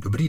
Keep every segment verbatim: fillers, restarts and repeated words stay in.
Dobrý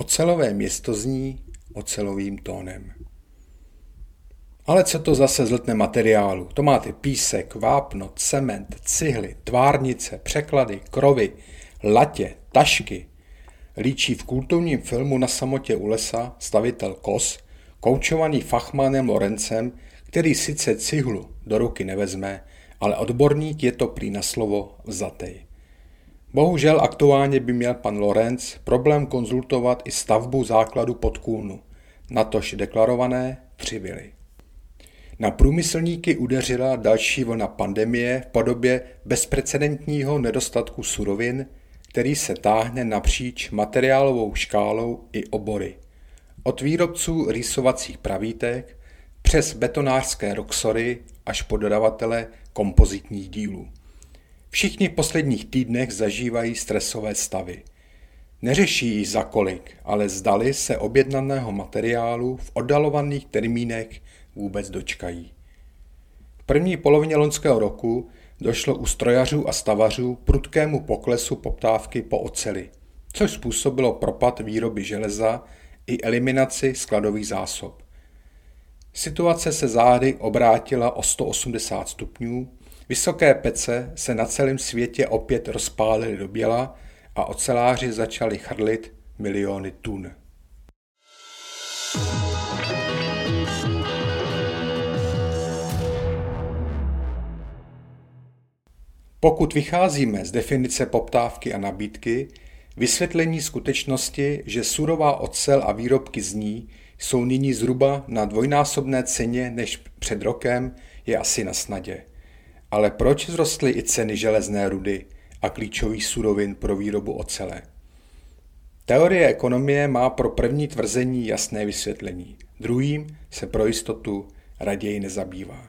Ocelové město zní ocelovým tónem. Ale co to zase zltne materiálu? To máte písek, vápno, cement, cihly, tvárnice, překlady, krovy, latě, tašky. Líčí v kultovním filmu Na samotě u lesa stavitel Kos, koučovaný fachmanem Lorencem, který sice cihlu do ruky nevezme, ale odborník je to prý na slovo vzatej. Bohužel aktuálně by měl pan Lorenc problém konzultovat i stavbu základu pod kůlnu, natož deklarované přivily. Na průmyslníky udeřila další vlna pandemie v podobě bezprecedentního nedostatku surovin, který se táhne napříč materiálovou škálou i obory. Od výrobců rýsovacích pravítek přes betonářské roxory až po dodavatele kompozitních dílů. Všichni v posledních týdnech zažívají stresové stavy. Neřeší za kolik, ale zdali se objednaného materiálu v oddalovaných termínech vůbec dočkají. V první polovině loňského roku došlo u strojařů a stavařů prudkému poklesu poptávky po oceli, což způsobilo propad výroby železa i eliminaci skladových zásob. Situace se záhy obrátila o sto osmdesát stupňů, vysoké pece se na celém světě opět rozpálily do běla a oceláři začali chrlit miliony tun. Pokud vycházíme z definice poptávky a nabídky, vysvětlení skutečnosti, že surová ocel a výrobky z ní jsou nyní zhruba na dvojnásobné ceně než před rokem, je asi na snadě. Ale proč vzrostly i ceny železné rudy a klíčových surovin pro výrobu ocele? Teorie ekonomie má pro první tvrzení jasné vysvětlení, druhým se pro jistotu raději nezabývá.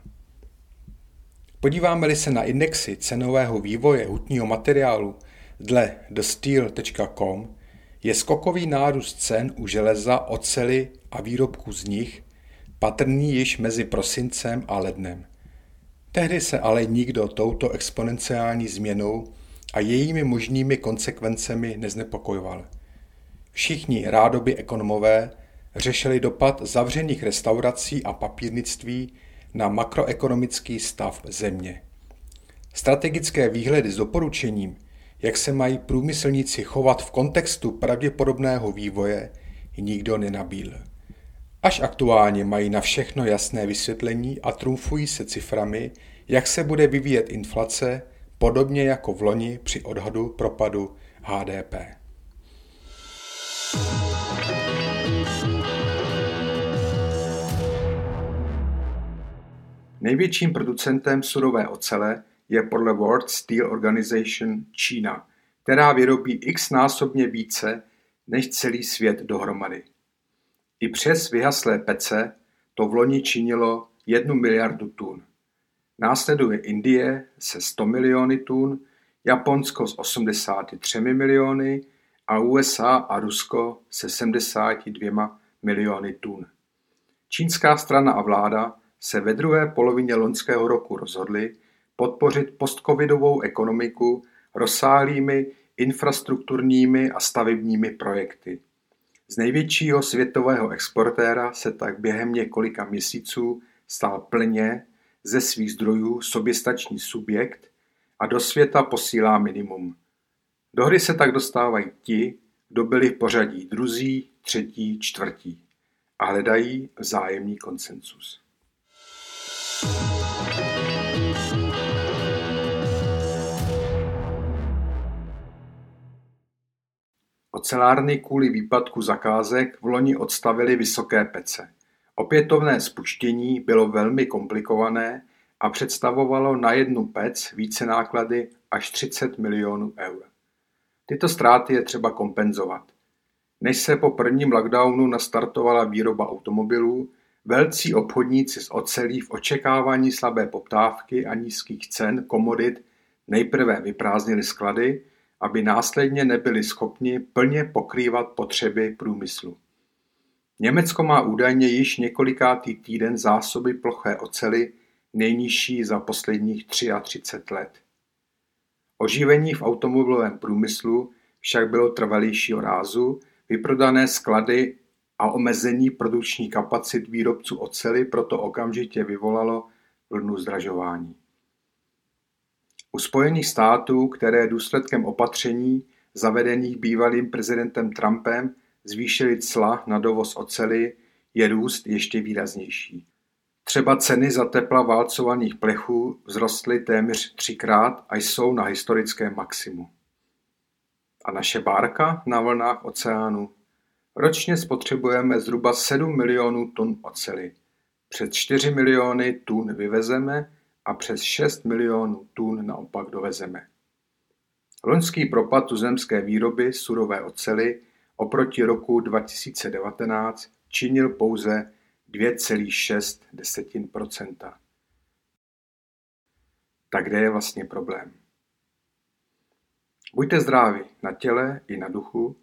Podíváme-li se na indexy cenového vývoje hutního materiálu dle the steel tečka com, je skokový nárůst cen u železa, oceli a výrobků z nich patrný již mezi prosincem a lednem. Tehdy se ale nikdo touto exponenciální změnou a jejími možnými konsekvencemi neznepokojoval. Všichni rádoby ekonomové řešili dopad zavřených restaurací a papírnictví na makroekonomický stav země. Strategické výhledy s doporučením, jak se mají průmyslníci chovat v kontextu pravděpodobného vývoje, nikdo nenabídl. Až aktuálně mají na všechno jasné vysvětlení a trumfují se ciframi, jak se bude vyvíjet inflace, podobně jako v loni při odhadu propadu há dé pé. Největším producentem surové ocele je podle World Steel Organization Čína, která vyrobí x násobně více než celý svět dohromady. I přes vyhaslé pece to v loni činilo jednu miliardu tun. Následuje Indie se sto miliony tun, Japonsko s osmdesáti třemi miliony a U S A a Rusko se sedmdesáti dvěma miliony tun. Čínská strana a vláda se ve druhé polovině loňského roku rozhodly podpořit postcovidovou ekonomiku rozsáhlými infrastrukturními a stavebními projekty. Z největšího světového exportéra se tak během několika měsíců stal plně ze svých zdrojů soběstačný subjekt a do světa posílá minimum. Do hry se tak dostávají ti, kdo byli v pořadí druzí, třetí, čtvrtí a hledají vzájemný konsensus. Ocelárny kvůli výpadku zakázek vloni odstavily vysoké pece. Opětovné spuštění bylo velmi komplikované a představovalo na jednu pec více náklady až třicet milionů eur. Tyto ztráty je třeba kompenzovat. Než se po prvním lockdownu nastartovala výroba automobilů, velcí obchodníci s ocelí v očekávání slabé poptávky a nízkých cen komodit nejprve vyprázdnili sklady, aby následně nebyli schopni plně pokrývat potřeby průmyslu. Německo má údajně již několikátý týden zásoby ploché oceli nejnižší za posledních třicet tři let. Oživení v automobilovém průmyslu však bylo trvalejšího rázu, vyprodané sklady a omezení produkční kapacit výrobců oceli proto okamžitě vyvolalo vlnu zdražování. U Spojených států, které důsledkem opatření zavedených bývalým prezidentem Trumpem zvýšily cla na dovoz oceli, je růst ještě výraznější. Třeba ceny za tepla válcovaných plechů vzrostly téměř třikrát a jsou na historickém maximu. A naše bárka na vlnách oceánu? Ročně spotřebujeme zhruba sedm milionů tun oceli. Přes čtyři miliony tun vyvezeme a přes šest milionů tun naopak dovezeme. Loňský propad tuzemské výroby surové oceli oproti roku dva tisíce devatenáct činil pouze dvě celá šest procenta. Tak kde je vlastně problém? Buďte zdraví na těle i na duchu,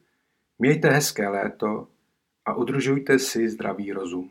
mějte hezké léto a udržujte si zdravý rozum.